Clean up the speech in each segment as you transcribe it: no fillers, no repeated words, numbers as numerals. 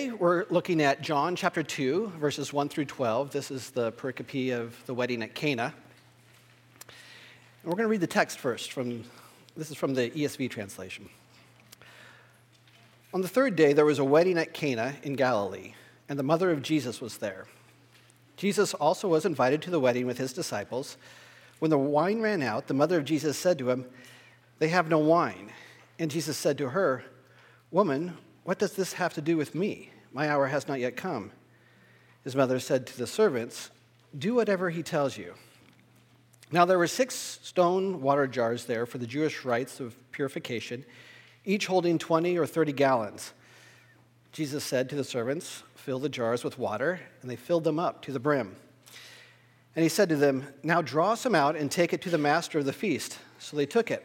Today we're looking at John chapter 2, verses 1 through 12. This is the pericope of the wedding at Cana. And we're going to read the text first. This is from the ESV translation. On the third day, there was a wedding at Cana in Galilee, and the mother of Jesus was there. Jesus also was invited to the wedding with his disciples. When the wine ran out, the mother of Jesus said to him, "They have no wine." And Jesus said to her, "Woman, what does this have to do with me? My hour has not yet come." His mother said to the servants, "Do whatever he tells you." Now there were 6 stone water jars there for the Jewish rites of purification, each holding 20 or 30 gallons. Jesus said to the servants, "Fill the jars with water," and they filled them up to the brim. And he said to them, "Now draw some out and take it to the master of the feast." So they took it.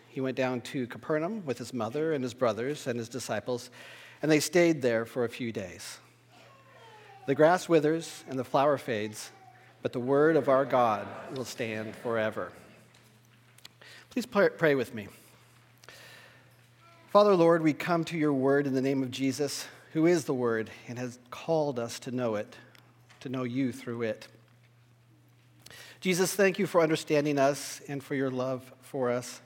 he went down to Capernaum with his mother and his brothers and his disciples, and they stayed there for a few days. The grass withers and the flower fades, but the word of our God will stand forever. Please pray with me. Father, Lord, we come to your word in the name of Jesus, who is the word and has called us to know it, to know you through it. Jesus, thank you for understanding us and for your love for us,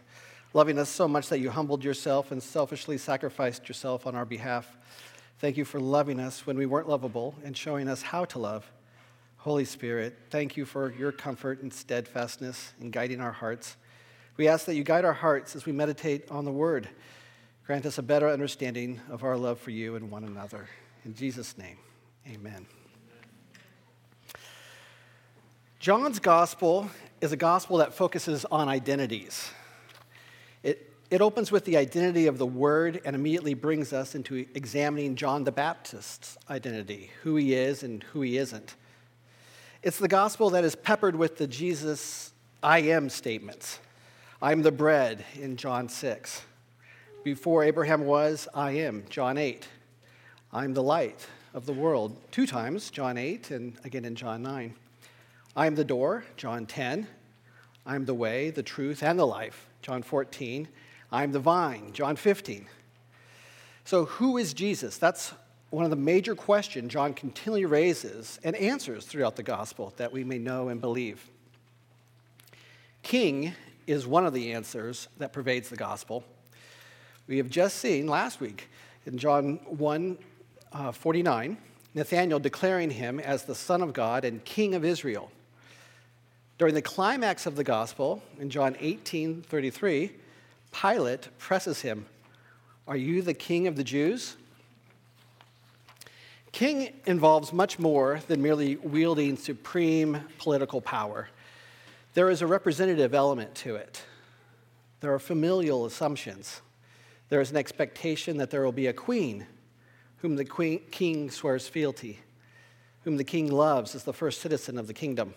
loving us so much that you humbled yourself and selfishly sacrificed yourself on our behalf. Thank you for loving us when we weren't lovable and showing us how to love. Holy Spirit, thank you for your comfort and steadfastness in guiding our hearts. We ask that you guide our hearts as we meditate on the word. Grant us a better understanding of our love for you and one another. In Jesus' name, amen. John's gospel is a gospel that focuses on identities. It opens with the identity of the Word and immediately brings us into examining John the Baptist's identity, who he is and who he isn't. It's the gospel that is peppered with the Jesus I am statements. I'm the bread in John 6. Before Abraham was, I am, John 8. I'm the light of the world, 2 times, John 8 and again in John 9. I'm the door, John 10. I'm the way, the truth, and the life, John 14. I'm the vine, John 15. So who is Jesus? That's one of the major questions John continually raises and answers throughout the gospel that we may know and believe. King is one of the answers that pervades the gospel. We have just seen last week in John 1:49, Nathanael declaring him as the Son of God and King of Israel. During the climax of the gospel, in John 18:33, Pilate presses him, "Are you the king of the Jews?" King involves much more than merely wielding supreme political power. There is a representative element to it. There are familial assumptions. There is an expectation that there will be a queen whom the king swears fealty, whom the king loves as the first citizen of the kingdom.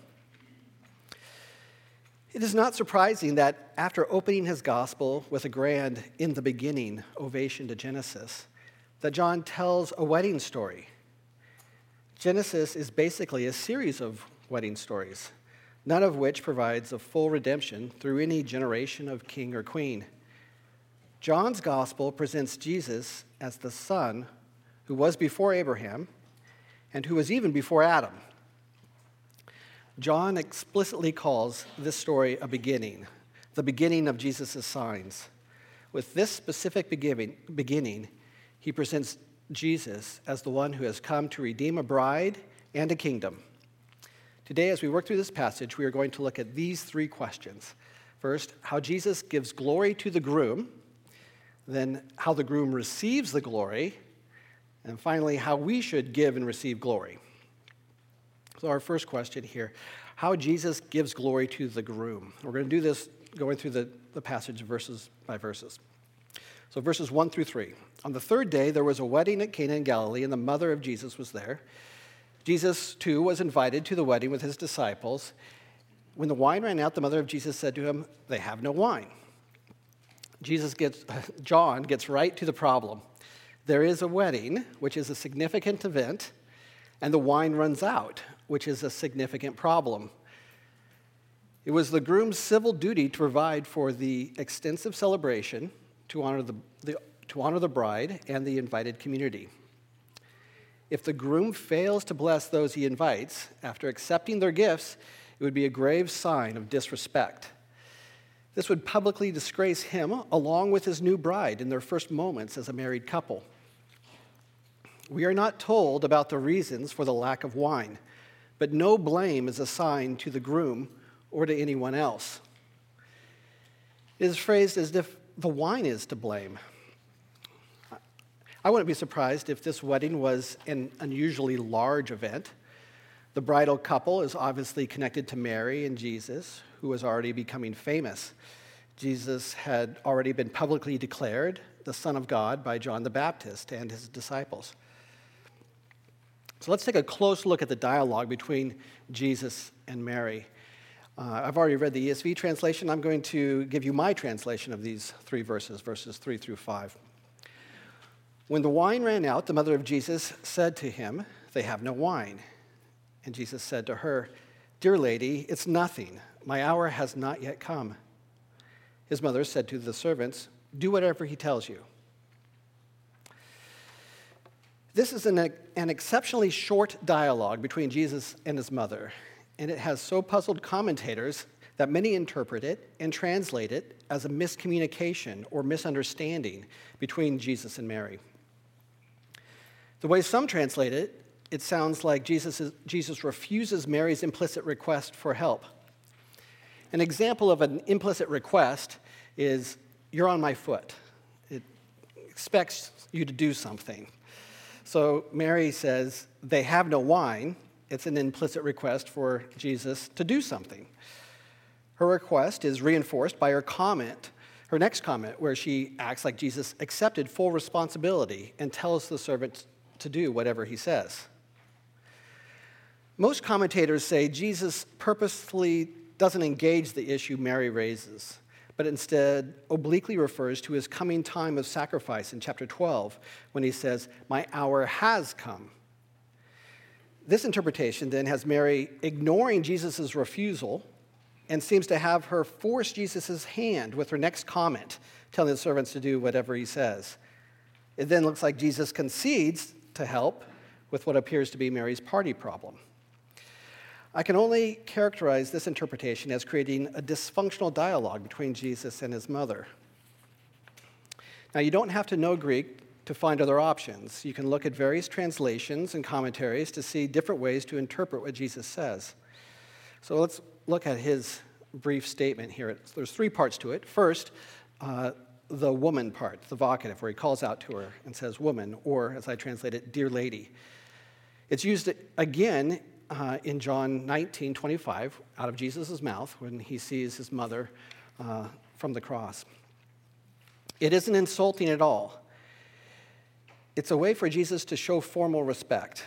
It is not surprising that after opening his gospel with a grand, in the beginning, ovation to Genesis, that John tells a wedding story. Genesis is basically a series of wedding stories, none of which provides a full redemption through any generation of king or queen. John's gospel presents Jesus as the Son who was before Abraham and who was even before Adam. John explicitly calls this story a beginning, the beginning of Jesus' signs. With this specific beginning, he presents Jesus as the one who has come to redeem a bride and a kingdom. Today, as we work through this passage, we are going to look at these 3 questions. First, how Jesus gives glory to the groom, then how the groom receives the glory, and finally, how we should give and receive glory. So our first question here, how Jesus gives glory to the groom. We're going to do this going through the passage verses by verses. So verses 1 through 3. On the third day, there was a wedding at Cana in Galilee, and the mother of Jesus was there. Jesus, too, was invited to the wedding with his disciples. When the wine ran out, the mother of Jesus said to him, "They have no wine." John gets right to the problem. There is a wedding, which is a significant event, and the wine runs out, which is a significant problem. It was the groom's civil duty to provide for the extensive celebration to honor the bride and the invited community. If the groom fails to bless those he invites after accepting their gifts, it would be a grave sign of disrespect. This would publicly disgrace him along with his new bride in their first moments as a married couple. We are not told about the reasons for the lack of wine, but no blame is assigned to the groom or to anyone else. It is phrased as if the wine is to blame. I wouldn't be surprised if this wedding was an unusually large event. The bridal couple is obviously connected to Mary and Jesus, who was already becoming famous. Jesus had already been publicly declared the Son of God by John the Baptist and his disciples. So let's take a close look at the dialogue between Jesus and Mary. I've already read the ESV translation. I'm going to give you my translation of these three verses, verses 3 through 5. When the wine ran out, the mother of Jesus said to him, "They have no wine." And Jesus said to her, "Dear lady, it's nothing. My hour has not yet come." His mother said to the servants, "Do whatever he tells you." This is an exceptionally short dialogue between Jesus and his mother. And it has so puzzled commentators that many interpret it and translate it as a miscommunication or misunderstanding between Jesus and Mary. The way some translate it, it sounds like Jesus refuses Mary's implicit request for help. An example of an implicit request is, "You're on my foot." It expects you to do something. So Mary says, "They have no wine." It's an implicit request for Jesus to do something. Her request is reinforced by her next comment, where she acts like Jesus accepted full responsibility and tells the servant to do whatever he says. Most commentators say Jesus purposely doesn't engage the issue Mary raises, but instead obliquely refers to his coming time of sacrifice in chapter 12, when he says, "My hour has come." This interpretation then has Mary ignoring Jesus' refusal and seems to have her force Jesus' hand with her next comment, telling the servants to do whatever he says. It then looks like Jesus concedes to help with what appears to be Mary's party problem. I can only characterize this interpretation as creating a dysfunctional dialogue between Jesus and his mother. Now, you don't have to know Greek to find other options. You can look at various translations and commentaries to see different ways to interpret what Jesus says. So let's look at his brief statement here. There's three parts to it. First, the woman part, the vocative, where he calls out to her and says, "Woman," or as I translate it, "Dear lady." It's used again in John 19:25, out of Jesus' mouth, when he sees his mother from the cross. It isn't insulting at all. It's a way for Jesus to show formal respect.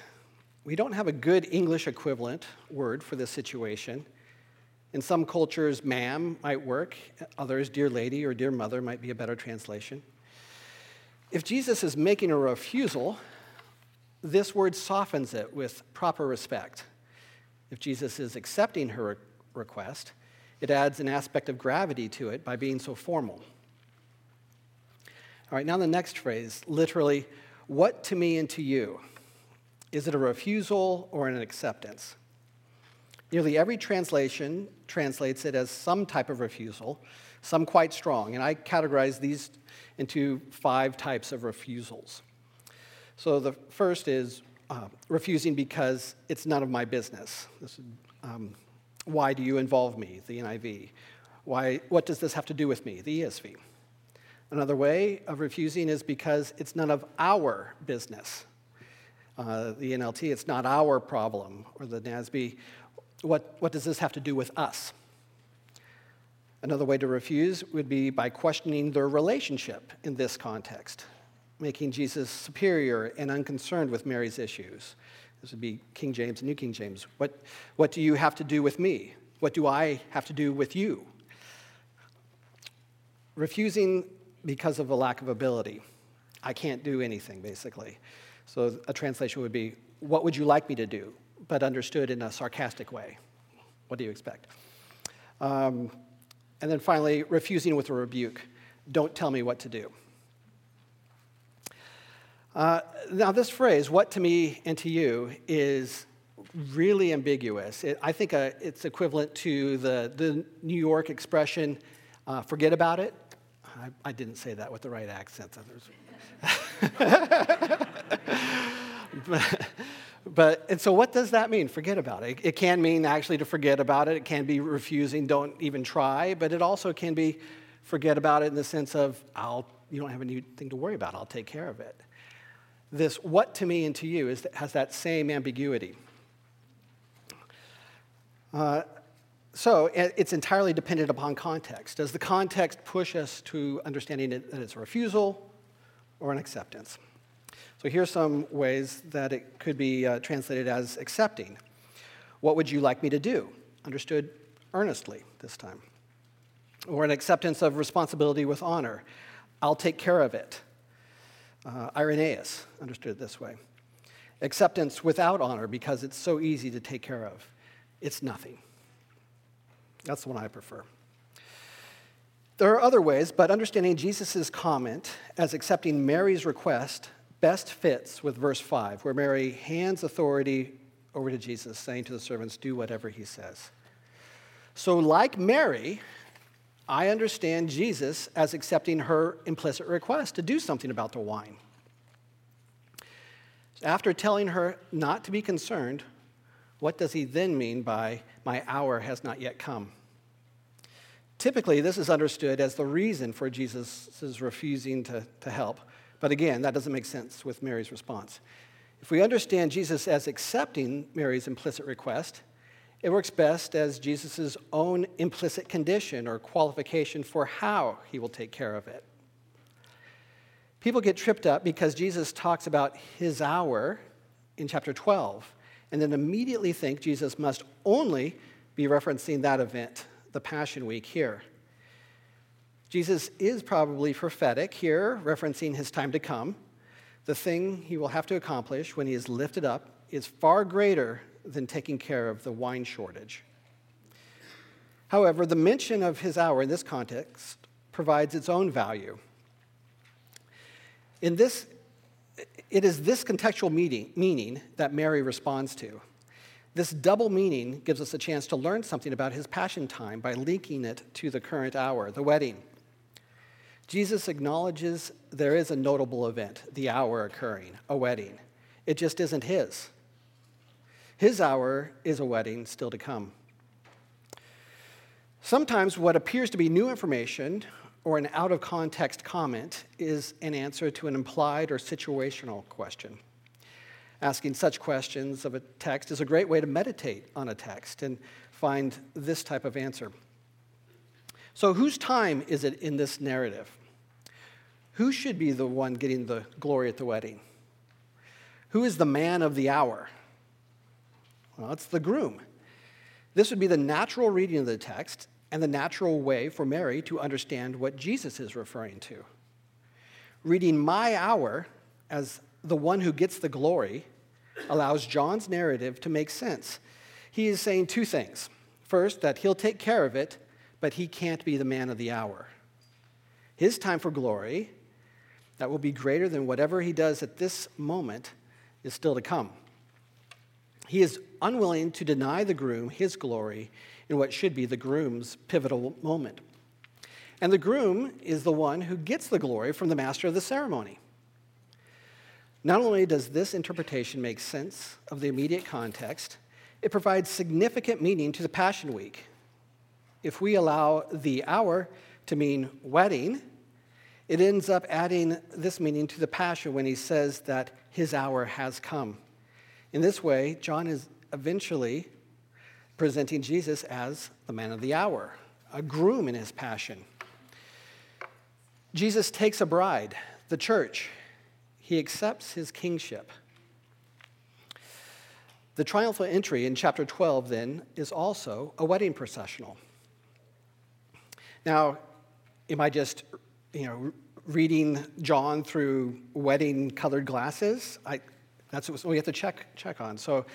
We don't have a good English equivalent word for this situation. In some cultures, "ma'am" might work. Others, "dear lady" or "dear mother" might be a better translation. If Jesus is making a refusal, this word softens it with proper respect. If Jesus is accepting her request, it adds an aspect of gravity to it by being so formal. All right, now the next phrase, literally, "What to me and to you?" Is it a refusal or an acceptance? Nearly every translation translates it as some type of refusal, some quite strong, and I categorize these into five types of refusals. So the first is refusing because it's none of my business. This is, "Why do you involve me?" The NIV. "What does this have to do with me?" The ESV. Another way of refusing is because it's none of our business. The NLT, "It's not our problem," or the NASB, what does this have to do with us? Another way to refuse would be by questioning their relationship in this context, making Jesus superior and unconcerned with Mary's issues. This would be King James, New King James. What do you have to do with me? What do I have to do with you? Refusing because of a lack of ability. I can't do anything, basically. So a translation would be, what would you like me to do? But understood in a sarcastic way. What do you expect? And then finally, refusing with a rebuke. Don't tell me what to do. Now, this phrase, what to me and to you, is really ambiguous. I think it's equivalent to the New York expression, forget about it. I didn't say that with the right accent. So what does that mean, forget about it? It can mean actually to forget about it. It can be refusing, don't even try. But it also can be forget about it in the sense of, you don't have anything to worry about. I'll take care of it. This what to me and to you has that same ambiguity. So it's entirely dependent upon context. Does the context push us to understanding it, that it's a refusal or an acceptance? So here's some ways that it could be translated as accepting. What would you like me to do? Understood earnestly this time. Or an acceptance of responsibility with honor. I'll take care of it. Irenaeus understood this way. Acceptance without honor because it's so easy to take care of. It's nothing. That's the one I prefer. There are other ways, but understanding Jesus' comment as accepting Mary's request best fits with verse 5, where Mary hands authority over to Jesus, saying to the servants, do whatever he says. So like Mary, I understand Jesus as accepting her implicit request to do something about the wine. After telling her not to be concerned, what does he then mean by, my hour has not yet come? Typically, this is understood as the reason for Jesus' refusing to help. But again, that doesn't make sense with Mary's response. If we understand Jesus as accepting Mary's implicit request, it works best as Jesus' own implicit condition or qualification for how he will take care of it. People get tripped up because Jesus talks about his hour in chapter 12 and then immediately think Jesus must only be referencing that event, the Passion Week here. Jesus is probably prophetic here, referencing his time to come. The thing he will have to accomplish when he is lifted up is far greater than taking care of the wine shortage. However, the mention of his hour in this context provides its own value. It is this contextual meaning that Mary responds to. This double meaning gives us a chance to learn something about his passion time by linking it to the current hour, the wedding. Jesus acknowledges there is a notable event, the hour occurring, a wedding. It just isn't his. His hour is a wedding still to come. Sometimes what appears to be new information or an out-of-context comment is an answer to an implied or situational question. Asking such questions of a text is a great way to meditate on a text and find this type of answer. So whose time is it in this narrative? Who should be the one getting the glory at the wedding? Who is the man of the hour? Well, it's the groom. This would be the natural reading of the text and the natural way for Mary to understand what Jesus is referring to. Reading my hour as the one who gets the glory allows John's narrative to make sense. He is saying two things. First, that he'll take care of it, but he can't be the man of the hour. His time for glory, that will be greater than whatever he does at this moment, is still to come. He is unwilling to deny the groom his glory in what should be the groom's pivotal moment. And the groom is the one who gets the glory from the master of the ceremony. Not only does this interpretation make sense of the immediate context, it provides significant meaning to the Passion Week. If we allow the hour to mean wedding, it ends up adding this meaning to the Passion when he says that his hour has come. In this way, John is eventually presenting Jesus as the man of the hour, a groom in his passion. Jesus takes a bride, the church. He accepts his kingship. The triumphal entry in chapter 12, then, is also a wedding processional. Now, am I just, reading John through wedding-colored glasses? That's what we have to check on. So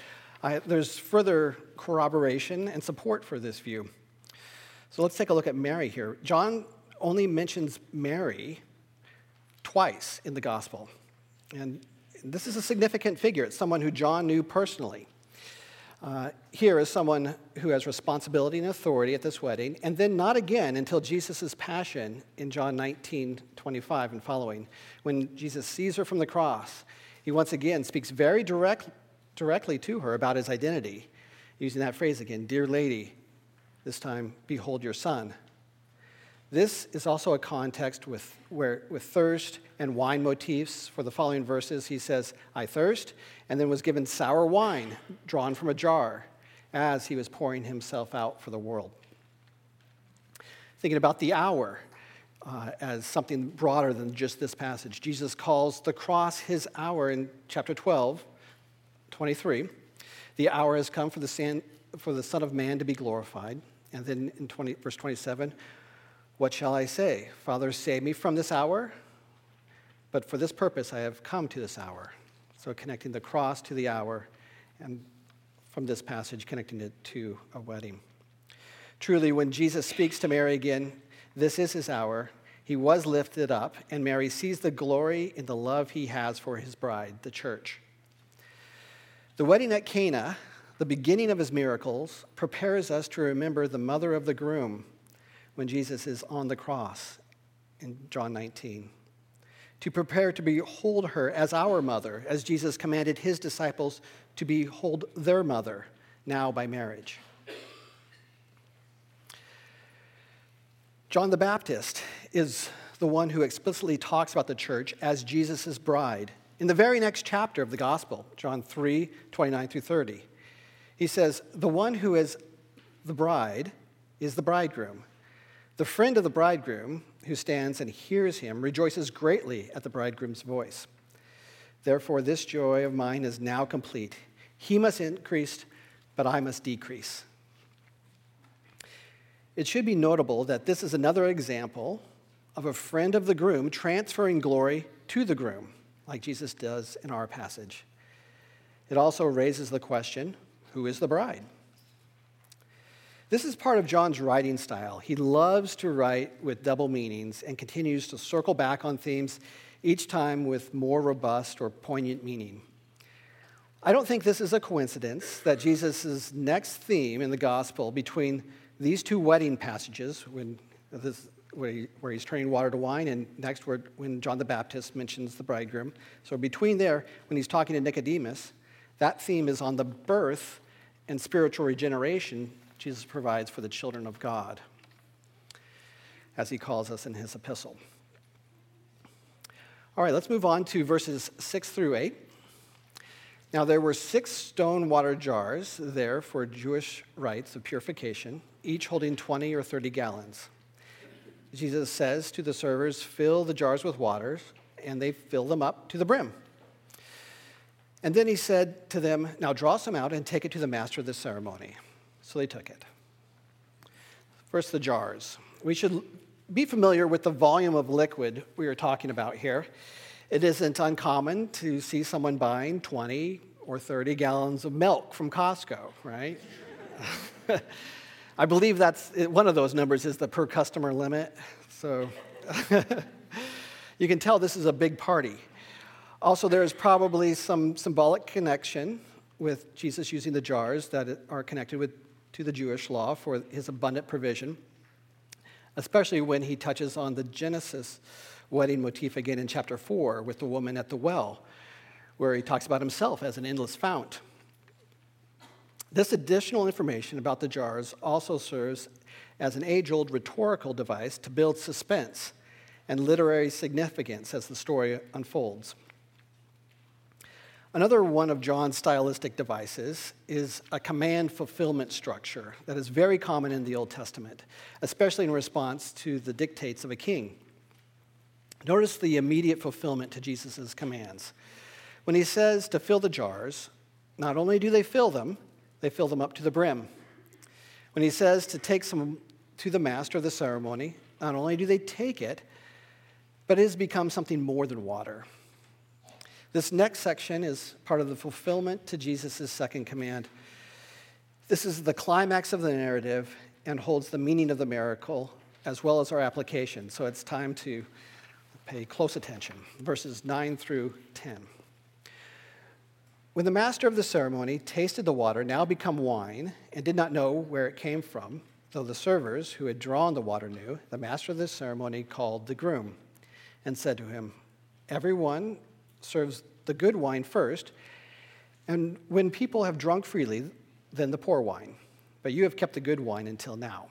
there's further corroboration and support for this view. So let's take a look at Mary here. John only mentions Mary twice in the gospel. And this is a significant figure. It's someone who John knew personally. Here is someone who has responsibility and authority at this wedding, and then not again until Jesus' passion in John 19:25 and following. When Jesus sees her from the cross, he once again speaks very directly to her about his identity, using that phrase again, "Dear lady," this time, "behold your son." This is also a context with thirst and wine motifs. For the following verses, he says, "I thirst," and then was given sour wine drawn from a jar as he was pouring himself out for the world. Thinking about the hour as something broader than just this passage, Jesus calls the cross his hour in chapter 12:23. "The hour has come for the Son of Man to be glorified." And then in verse 27, "What shall I say? Father, save me from this hour, but for this purpose I have come to this hour." So connecting the cross to the hour, and from this passage connecting it to a wedding. Truly, when Jesus speaks to Mary again, this is his hour. He was lifted up, and Mary sees the glory in the love he has for his bride, the church. The wedding at Cana, the beginning of his miracles, prepares us to remember the mother of the groom when Jesus is on the cross in John 19, to prepare to behold her as our mother, as Jesus commanded his disciples to behold their mother, now by marriage. John the Baptist is the one who explicitly talks about the church as Jesus' bride in the very next chapter of the gospel, John 3:29-30. He says, "The one who is the bride is the bridegroom. The friend of the bridegroom who stands and hears him rejoices greatly at the bridegroom's voice. Therefore, this joy of mine is now complete. He must increase, but I must decrease." It should be notable that this is another example of a friend of the groom transferring glory to the groom, like Jesus does in our passage. It also raises the question, who is the bride? This is part of John's writing style. He loves to write with double meanings and continues to circle back on themes, each time with more robust or poignant meaning. I don't think this is a coincidence that Jesus' next theme in the gospel between these two wedding passages, where he's turning water to wine, and next when John the Baptist mentions the bridegroom. So between there, when he's talking to Nicodemus, that theme is on the birth and spiritual regeneration Jesus provides for the children of God, as he calls us in his epistle. All right, let's move on to verses 6-8. Now, there were 6 stone water jars there for Jewish rites of purification, each holding 20 or 30 gallons. Jesus says to the servers, "Fill the jars with water," and they fill them up to the brim. And then he said to them, "Now draw some out and take it to the master of the ceremony." So they took it. First, the jars. We should be familiar with the volume of liquid we are talking about here. It isn't uncommon to see someone buying 20 or 30 gallons of milk from Costco, right? I believe that's one of those numbers is the per customer limit. So you can tell this is a big party. Also, there is probably some symbolic connection with Jesus using the jars that are connected to the Jewish law for his abundant provision, especially when he touches on the Genesis wedding motif again in chapter 4 with the woman at the well, where he talks about himself as an endless fount. This additional information about the jars also serves as an age-old rhetorical device to build suspense and literary significance as the story unfolds. Another one of John's stylistic devices is a command fulfillment structure that is very common in the Old Testament, especially in response to the dictates of a king. Notice the immediate fulfillment to Jesus' commands. When he says to fill the jars, not only do they fill them up to the brim. When he says to take some to the master of the ceremony, not only do they take it, but it has become something more than water. This next section is part of the fulfillment to Jesus' second command. This is the climax of the narrative and holds the meaning of the miracle as well as our application. So it's time to pay close attention. Verses 9 through 10. When the master of the ceremony tasted the water, now become wine, and did not know where it came from, though the servers who had drawn the water knew, the master of the ceremony called the groom and said to him, "Everyone serves the good wine first, and when people have drunk freely, then the poor wine. But you have kept the good wine until now."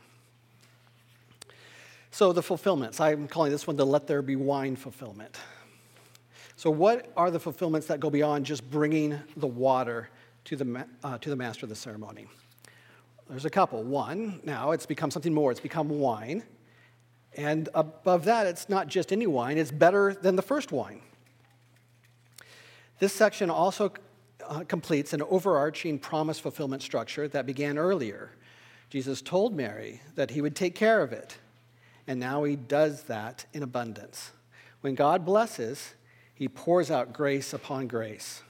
So the fulfillments, I'm calling this one the let there be wine fulfillment. So what are the fulfillments that go beyond just bringing the water to the master of the ceremony? There's a couple. One, now it's become something more. It's become wine. And above that, it's not just any wine. It's better than the first wine. This section also completes an overarching promise fulfillment structure that began earlier. Jesus told Mary that he would take care of it, and now he does that in abundance. When God blesses, he pours out grace upon grace.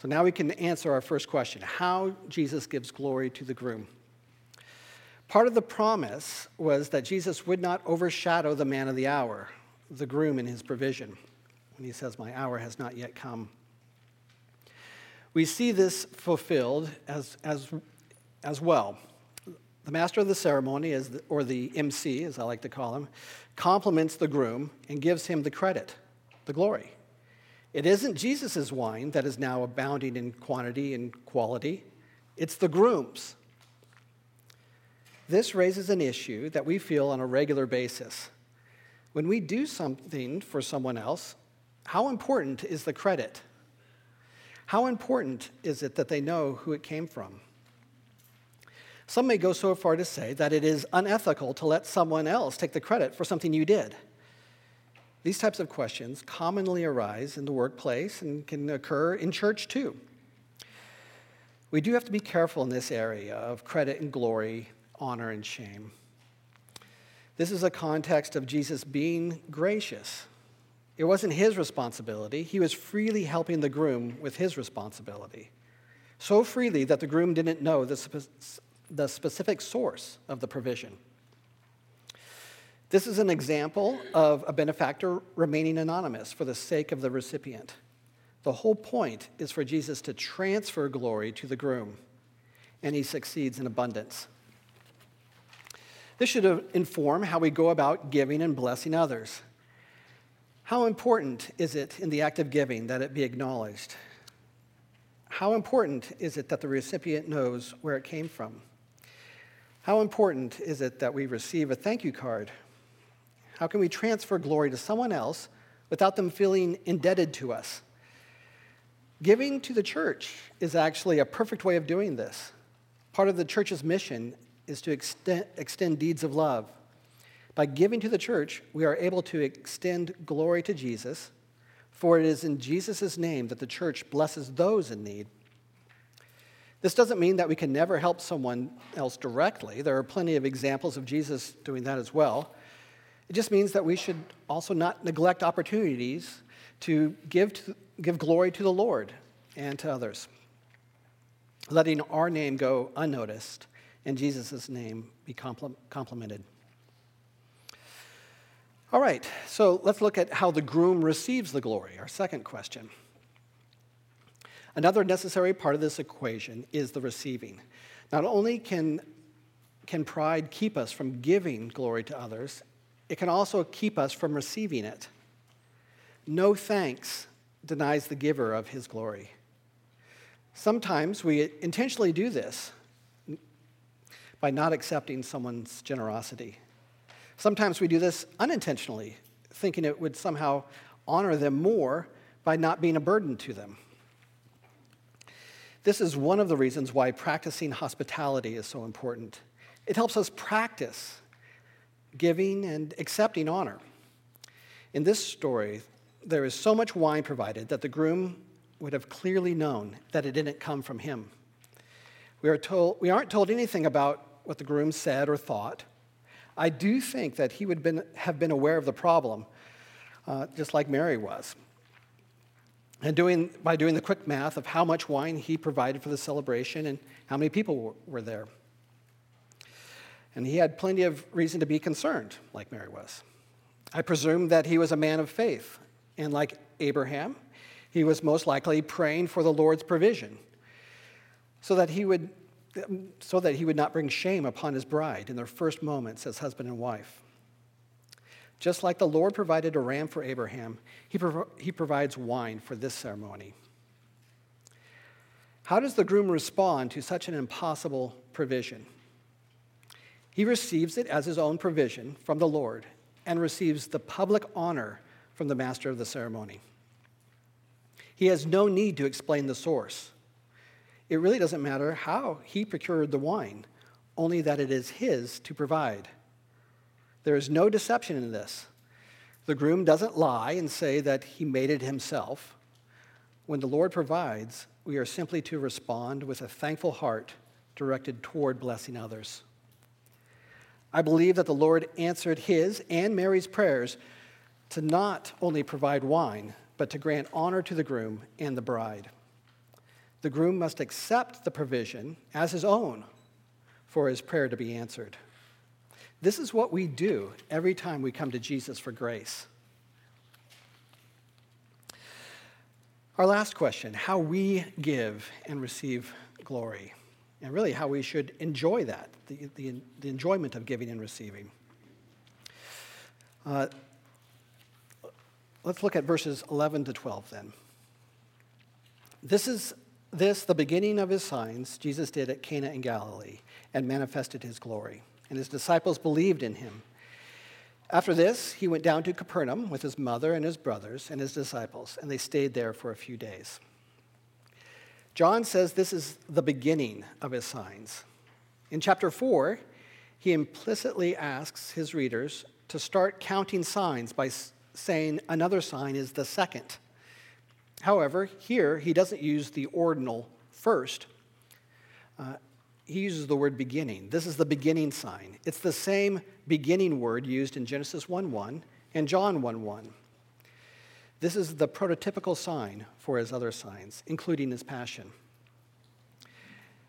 So now we can answer our first question, how Jesus gives glory to the groom. Part of the promise was that Jesus would not overshadow the man of the hour, the groom, in his provision. And he says, "My hour has not yet come." We see this fulfilled as well. The master of the ceremony, or the MC, as I like to call him, compliments the groom and gives him the credit, the glory. It isn't Jesus' wine that is now abounding in quantity and quality. It's the groom's. This raises an issue that we feel on a regular basis. When we do something for someone else, how important is the credit? How important is it that they know who it came from? Some may go so far to say that it is unethical to let someone else take the credit for something you did. These types of questions commonly arise in the workplace and can occur in church too. We do have to be careful in this area of credit and glory, honor and shame. This is a context of Jesus being gracious. It wasn't his responsibility. He was freely helping the groom with his responsibility, so freely that the groom didn't know the specific source of the provision. This is an example of a benefactor remaining anonymous for the sake of the recipient. The whole point is for Jesus to transfer glory to the groom, and he succeeds in abundance. This should inform how we go about giving and blessing others. How important is it in the act of giving that it be acknowledged? How important is it that the recipient knows where it came from? How important is it that we receive a thank you card? How can we transfer glory to someone else without them feeling indebted to us? Giving to the church is actually a perfect way of doing this. Part of the church's mission is to extend deeds of love. By giving to the church, we are able to extend glory to Jesus, for it is in Jesus' name that the church blesses those in need. This doesn't mean that we can never help someone else directly. There are plenty of examples of Jesus doing that as well. It just means that we should also not neglect opportunities to give glory to the Lord and to others, letting our name go unnoticed and Jesus' name be complimented. All right, so let's look at how the groom receives the glory, our second question. Another necessary part of this equation is the receiving. Not only can pride keep us from giving glory to others, it can also keep us from receiving it. No thanks denies the giver of his glory. Sometimes we intentionally do this by not accepting someone's generosity. Sometimes we do this unintentionally, thinking it would somehow honor them more by not being a burden to them. This is one of the reasons why practicing hospitality is so important. It helps us practice giving and accepting honor. In this story, there is so much wine provided that the groom would have clearly known that it didn't come from him. We aren't told anything about what the groom said or thought. I do think that he would have been aware of the problem, just like Mary was. And by doing the quick math of how much wine he provided for the celebration and how many people were there. And he had plenty of reason to be concerned, like Mary was. I presume that he was a man of faith. And like Abraham, he was most likely praying for the Lord's provision so that he would not bring shame upon his bride in their first moments as husband and wife. Just like the Lord provided a ram for Abraham, he provides wine for this ceremony. How does the groom respond to such an impossible provision? He receives it as his own provision from the Lord and receives the public honor from the master of the ceremony. He has no need to explain the source. It really doesn't matter how he procured the wine, only that it is his to provide. There is no deception in this. The groom doesn't lie and say that he made it himself. When the Lord provides, we are simply to respond with a thankful heart directed toward blessing others. I believe that the Lord answered his and Mary's prayers to not only provide wine, but to grant honor to the groom and the bride. The groom must accept the provision as his own for his prayer to be answered. This is what we do every time we come to Jesus for grace. Our last question, how we give and receive glory, and really how we should enjoy that, the enjoyment of giving and receiving. Let's look at verses 11 to 12 then. This is the beginning of his signs Jesus did at Cana in Galilee and manifested his glory, and his disciples believed in him. After this, he went down to Capernaum with his mother and his brothers and his disciples, and they stayed there for a few days. John says this is the beginning of his signs. In chapter 4, he implicitly asks his readers to start counting signs by saying another sign is the second. However, here he doesn't use the ordinal first. He uses the word beginning. This is the beginning sign. It's the same beginning word used in Genesis 1:1 and John 1:1. This is the prototypical sign for his other signs, including his passion.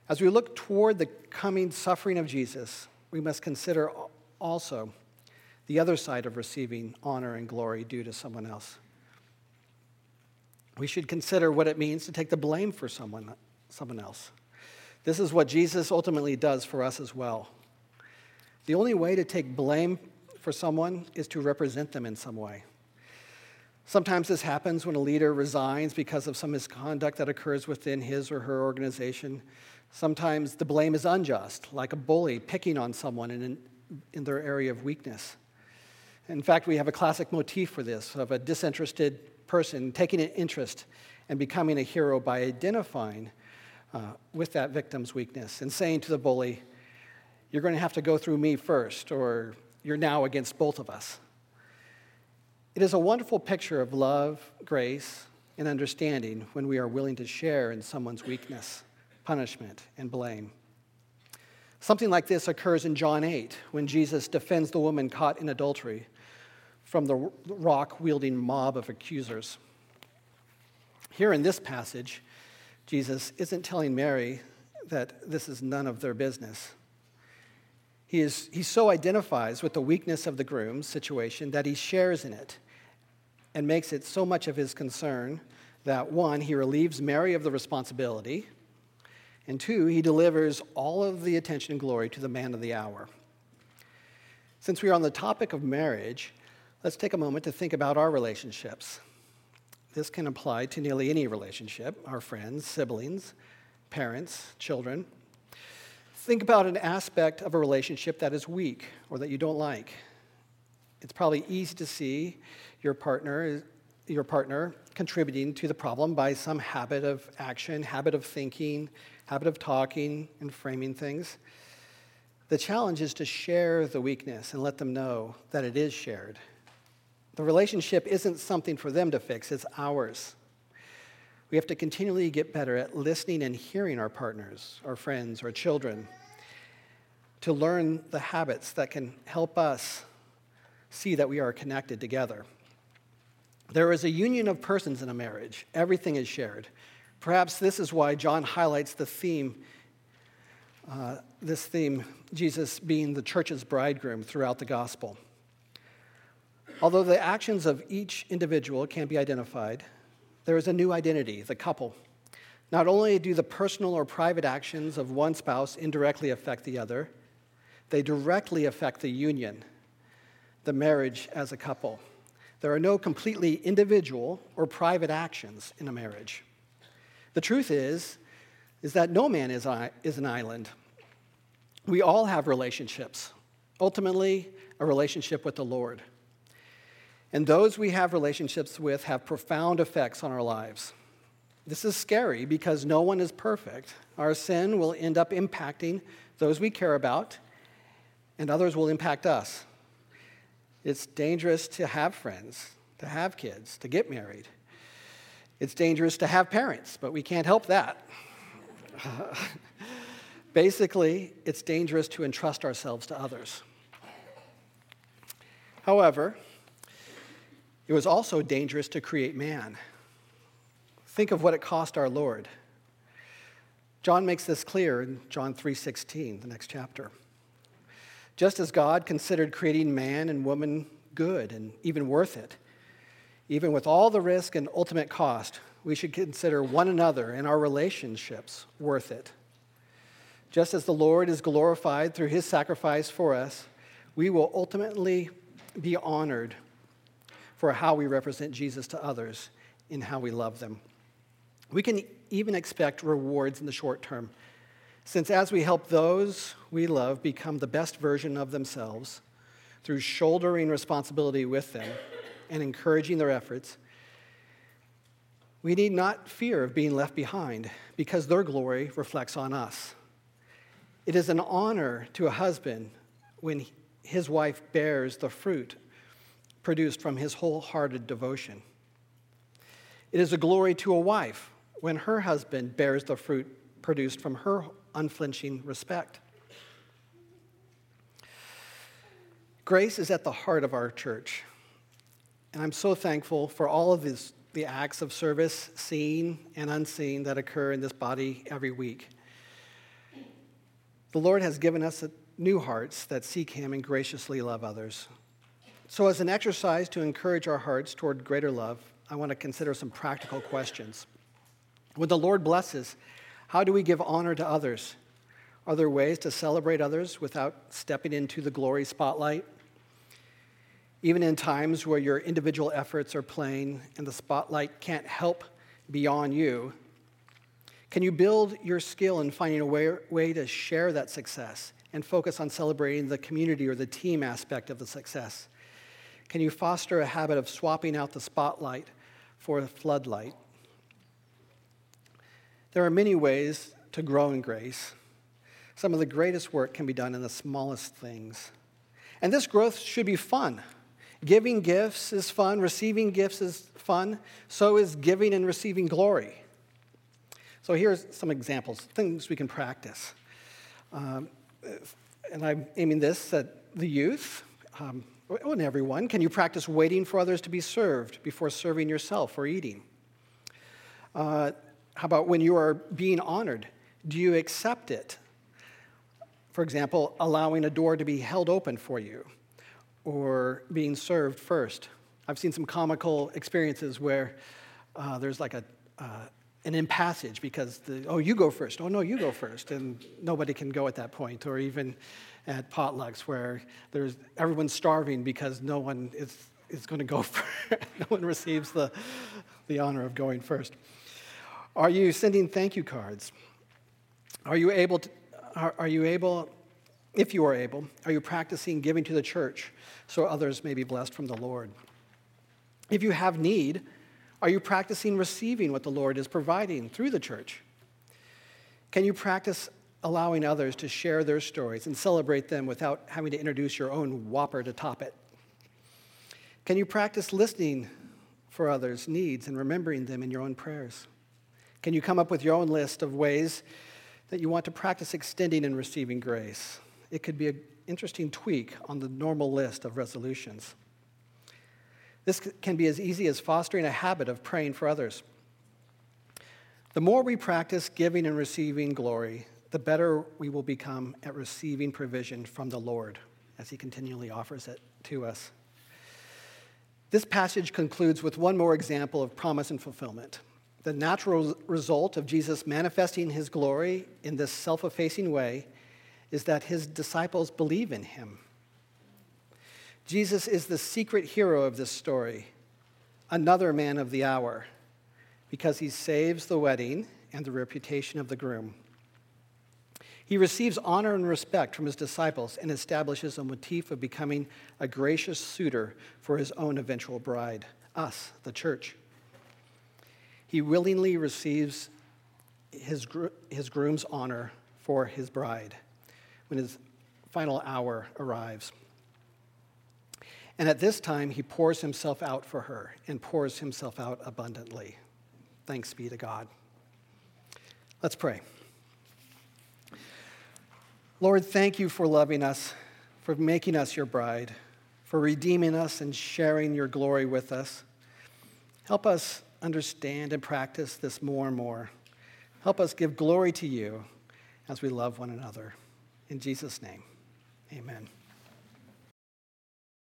As we look toward the coming suffering of Jesus, we must consider also the other side of receiving honor and glory due to someone else. We should consider what it means to take the blame for someone else. This is what Jesus ultimately does for us as well. The only way to take blame for someone is to represent them in some way. Sometimes this happens when a leader resigns because of some misconduct that occurs within his or her organization. Sometimes the blame is unjust, like a bully picking on someone in their area of weakness. In fact, we have a classic motif for this of a disinterested person taking an interest and becoming a hero by identifying with that victim's weakness and saying to the bully, "You're going to have to go through me first," or "You're now against both of us." It is a wonderful picture of love, grace, and understanding when we are willing to share in someone's weakness, punishment, and blame. Something like this occurs in John 8 when Jesus defends the woman caught in adultery from the rock-wielding mob of accusers. Here in this passage, Jesus isn't telling Mary that this is none of their business. He so identifies with the weakness of the groom's situation that he shares in it and makes it so much of his concern that, one, he relieves Mary of the responsibility, and two, he delivers all of the attention and glory to the man of the hour. Since we are on the topic of marriage, let's take a moment to think about our relationships. This can apply to nearly any relationship, our friends, siblings, parents, children. Think about an aspect of a relationship that is weak or that you don't like. It's probably easy to see your partner contributing to the problem by some habit of action, habit of thinking, habit of talking and framing things. The challenge is to share the weakness and let them know that it is shared. The relationship isn't something for them to fix, it's ours. We have to continually get better at listening and hearing our partners, our friends, our children, to learn the habits that can help us see that we are connected together. There is a union of persons in a marriage. Everything is shared. Perhaps this is why John highlights the theme, Jesus being the church's bridegroom throughout the gospel. Although the actions of each individual can be identified, there is a new identity, the couple. Not only do the personal or private actions of one spouse indirectly affect the other, they directly affect the union, the marriage as a couple. There are no completely individual or private actions in a marriage. The truth is that no man is an island. We all have relationships, ultimately a relationship with the Lord. And those we have relationships with have profound effects on our lives. This is scary because no one is perfect. Our sin will end up impacting those we care about, and others will impact us. It's dangerous to have friends, to have kids, to get married. It's dangerous to have parents, but we can't help that. Basically, it's dangerous to entrust ourselves to others. However, it was also dangerous to create man. Think of what it cost our Lord. John makes this clear in John 3:16, the next chapter. Just as God considered creating man and woman good and even worth it, even with all the risk and ultimate cost, we should consider one another and our relationships worth it. Just as the Lord is glorified through his sacrifice for us, we will ultimately be honored for how we represent Jesus to others and how we love them. We can even expect rewards in the short term, since as we help those we love become the best version of themselves through shouldering responsibility with them and encouraging their efforts, we need not fear of being left behind because their glory reflects on us. It is an honor to a husband when his wife bears the fruit produced from his wholehearted devotion. It is a glory to a wife when her husband bears the fruit produced from her unflinching respect. Grace is at the heart of our church, and I'm so thankful for all of the acts of service, seen and unseen, that occur in this body every week. The Lord has given us new hearts that seek him and graciously love others. So as an exercise to encourage our hearts toward greater love, I want to consider some practical questions. When the Lord blesses, how do we give honor to others? Are there ways to celebrate others without stepping into the glory spotlight? Even in times where your individual efforts are plain and the spotlight can't help beyond you, can you build your skill in finding a way to share that success and focus on celebrating the community or the team aspect of the success? Can you foster a habit of swapping out the spotlight for a floodlight? There are many ways to grow in grace. Some of the greatest work can be done in the smallest things. And this growth should be fun. Giving gifts is fun. Receiving gifts is fun. So is giving and receiving glory. So here's some examples, things we can practice. And I'm aiming this at the youth and everyone. Can you practice waiting for others to be served before serving yourself or eating? How about when you are being honored? Do you accept it? For example, allowing a door to be held open for you or being served first. I've seen some comical experiences where there's like an impassage because, you go first. Oh, no, you go first. And nobody can go at that point, or even at potlucks where everyone's starving because no one is going to go first. No one receives the honor of going first. Are you sending thank you cards? Are you practicing giving to the church so others may be blessed from the Lord? If you have need, Are you practicing receiving what the Lord is providing through the church? Can you practice allowing others to share their stories and celebrate them without having to introduce your own whopper to top it? Can you practice listening for others' needs and remembering them in your own prayers? Can you come up with your own list of ways that you want to practice extending and receiving grace? It could be an interesting tweak on the normal list of resolutions. This can be as easy as fostering a habit of praying for others. The more we practice giving and receiving glory, the better we will become at receiving provision from the Lord as he continually offers it to us. This passage concludes with one more example of promise and fulfillment. The natural result of Jesus manifesting his glory in this self-effacing way is that his disciples believe in him. Jesus is the secret hero of this story, another man of the hour, because he saves the wedding and the reputation of the groom. He receives honor and respect from his disciples and establishes a motif of becoming a gracious suitor for his own eventual bride, us, the church. He willingly receives his groom's honor for his bride when his final hour arrives. And at this time, he pours himself out for her and pours himself out abundantly. Thanks be to God. Let's pray. Lord, thank you for loving us, for making us your bride, for redeeming us and sharing your glory with us. Help us understand and practice this more and more. Help us give glory to you as we love one another. In Jesus' name, amen.